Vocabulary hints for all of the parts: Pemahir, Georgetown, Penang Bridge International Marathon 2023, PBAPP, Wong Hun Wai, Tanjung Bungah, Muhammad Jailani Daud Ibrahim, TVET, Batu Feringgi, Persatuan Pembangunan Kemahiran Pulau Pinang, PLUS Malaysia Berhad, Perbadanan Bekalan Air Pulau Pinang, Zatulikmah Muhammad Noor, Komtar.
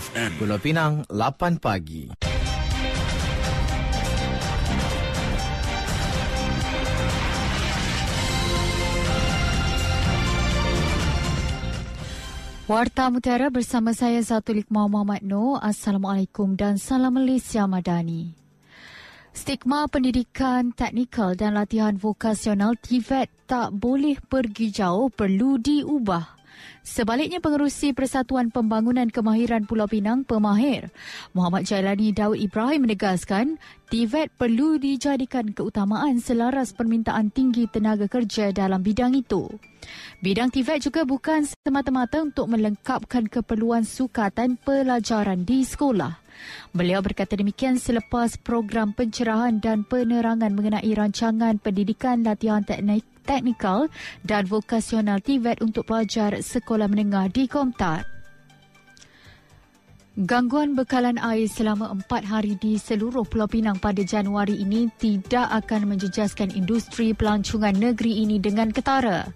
FM. Pulau Pinang, 8 pagi. Warta Mutiara bersama saya Zatulikmah Muhammad Noor. Assalamualaikum dan salam Malaysia Madani. Stigma pendidikan teknikal dan latihan vokasional TVET tak boleh pergi jauh, perlu diubah. Sebaliknya, Pengerusi Persatuan Pembangunan Kemahiran Pulau Pinang Pemahir, Muhammad Jailani Daud Ibrahim menegaskan TVET perlu dijadikan keutamaan selaras permintaan tinggi tenaga kerja dalam bidang itu. Bidang TVET juga bukan semata-mata untuk melengkapkan keperluan sukatan pelajaran di sekolah. Beliau berkata demikian selepas program pencerahan dan penerangan mengenai rancangan pendidikan latihan teknikal dan vokasional TVET untuk pelajar sekolah menengah di Komtar. Gangguan bekalan air selama 4 hari di seluruh Pulau Pinang pada Januari ini tidak akan menjejaskan industri pelancongan negeri ini dengan ketara.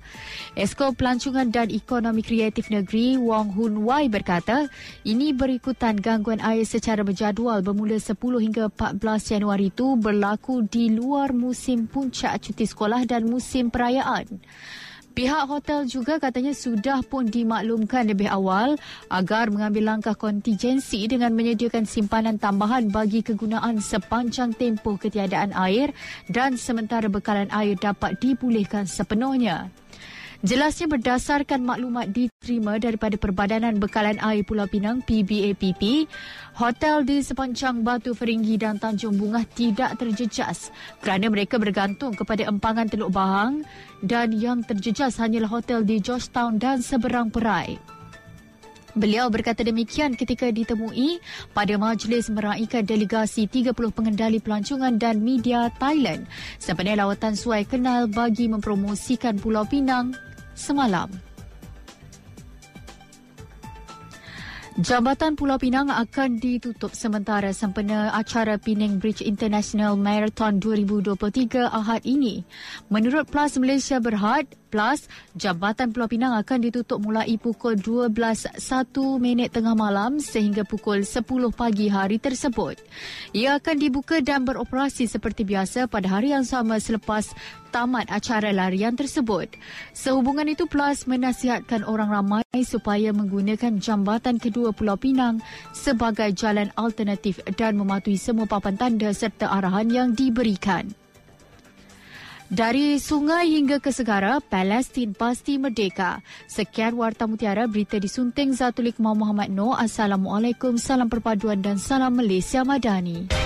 Esko Pelancongan dan Ekonomi Kreatif Negeri Wong Hun Wai berkata, ini berikutan gangguan air secara berjadual bermula 10 hingga 14 Januari itu berlaku di luar musim puncak cuti sekolah dan musim perayaan. Pihak hotel juga katanya sudah pun dimaklumkan lebih awal agar mengambil langkah kontingensi dengan menyediakan simpanan tambahan bagi kegunaan sepanjang tempoh ketiadaan air dan sementara bekalan air dapat dipulihkan sepenuhnya. Jelasnya berdasarkan maklumat diterima daripada Perbadanan Bekalan Air Pulau Pinang PBAPP, hotel di sepanjang Batu Feringgi dan Tanjung Bungah tidak terjejas kerana mereka bergantung kepada empangan Teluk Bahang dan yang terjejas hanyalah hotel di Georgetown dan seberang Perai. Beliau berkata demikian ketika ditemui pada majlis meraikan delegasi 30 pengendali pelancongan dan media Thailand sempena lawatan suai kenal bagi mempromosikan Pulau Pinang semalam. Jambatan Pulau Pinang akan ditutup sementara sempena acara Penang Bridge International Marathon 2023 Ahad ini. Menurut PLUS Malaysia Berhad, PLUS, Jambatan Pulau Pinang akan ditutup mulai pukul 12.01 tengah malam sehingga pukul 10 pagi hari tersebut. Ia akan dibuka dan beroperasi seperti biasa pada hari yang sama selepas tamat acara larian tersebut. Sehubungan itu, PLUS menasihatkan orang ramai supaya menggunakan jambatan kedua Pulau Pinang sebagai jalan alternatif dan mematuhi semua papan tanda serta arahan yang diberikan. Dari sungai hingga ke segara, Palestin pasti merdeka. Sekian Warta Mutiara, berita disunting Zatulikmah Muhammad Noor. Assalamualaikum, salam perpaduan dan salam Malaysia Madani.